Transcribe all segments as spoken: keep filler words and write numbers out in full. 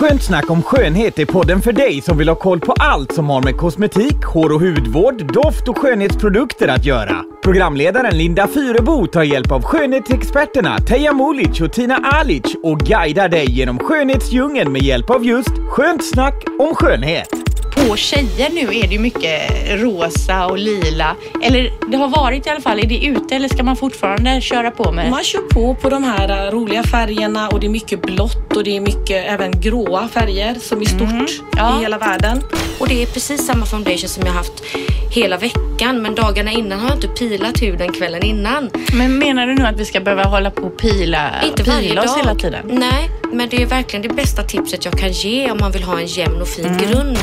Skönt snack om skönhet är podden för dig som vill ha koll på allt som har med kosmetik, hår- och hudvård, doft och skönhetsprodukter att göra. Programledaren Linda Fyrebo tar hjälp av skönhetsexperterna Teja Mulic och Tina Alic och guidar dig genom skönhetsdjungeln med hjälp av just Skönt snack om skönhet. På tjejer nu är det ju mycket rosa och lila. Eller det har varit i alla fall. Är det ute eller ska man fortfarande köra på med? Man kör på på de här roliga färgerna. Och det är mycket blått och det är mycket även gråa färger som är stort mm. ja. i hela världen. Och det är precis samma foundation som jag haft hela veckan. Men dagarna innan har jag inte pilat huden kvällen innan. Men menar du nu att vi ska behöva hålla på och pila, inte pila oss dag. Hela tiden? Nej, men det är verkligen det bästa tipset jag kan ge om man vill ha en jämn och fin mm. grund.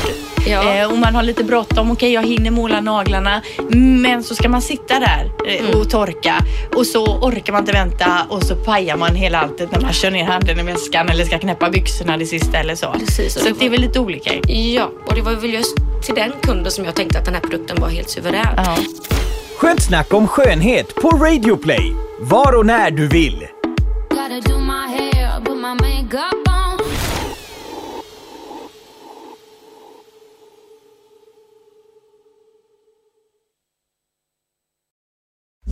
Ja. Eh, och man har lite bråttom, okej jag hinner måla naglarna, men så ska man sitta där eh, mm. och torka och så orkar man inte vänta och så pajar man hela alltet när man kör ner handen i väskan eller ska knäppa byxorna det sista eller så. Precis, så det, var... det är väl lite olika. Ja, och det var väl just till den kunden som jag tänkte att den här produkten var helt suverän. Uh-huh. Skönt snack om skönhet på Radio Play. Var och när du vill.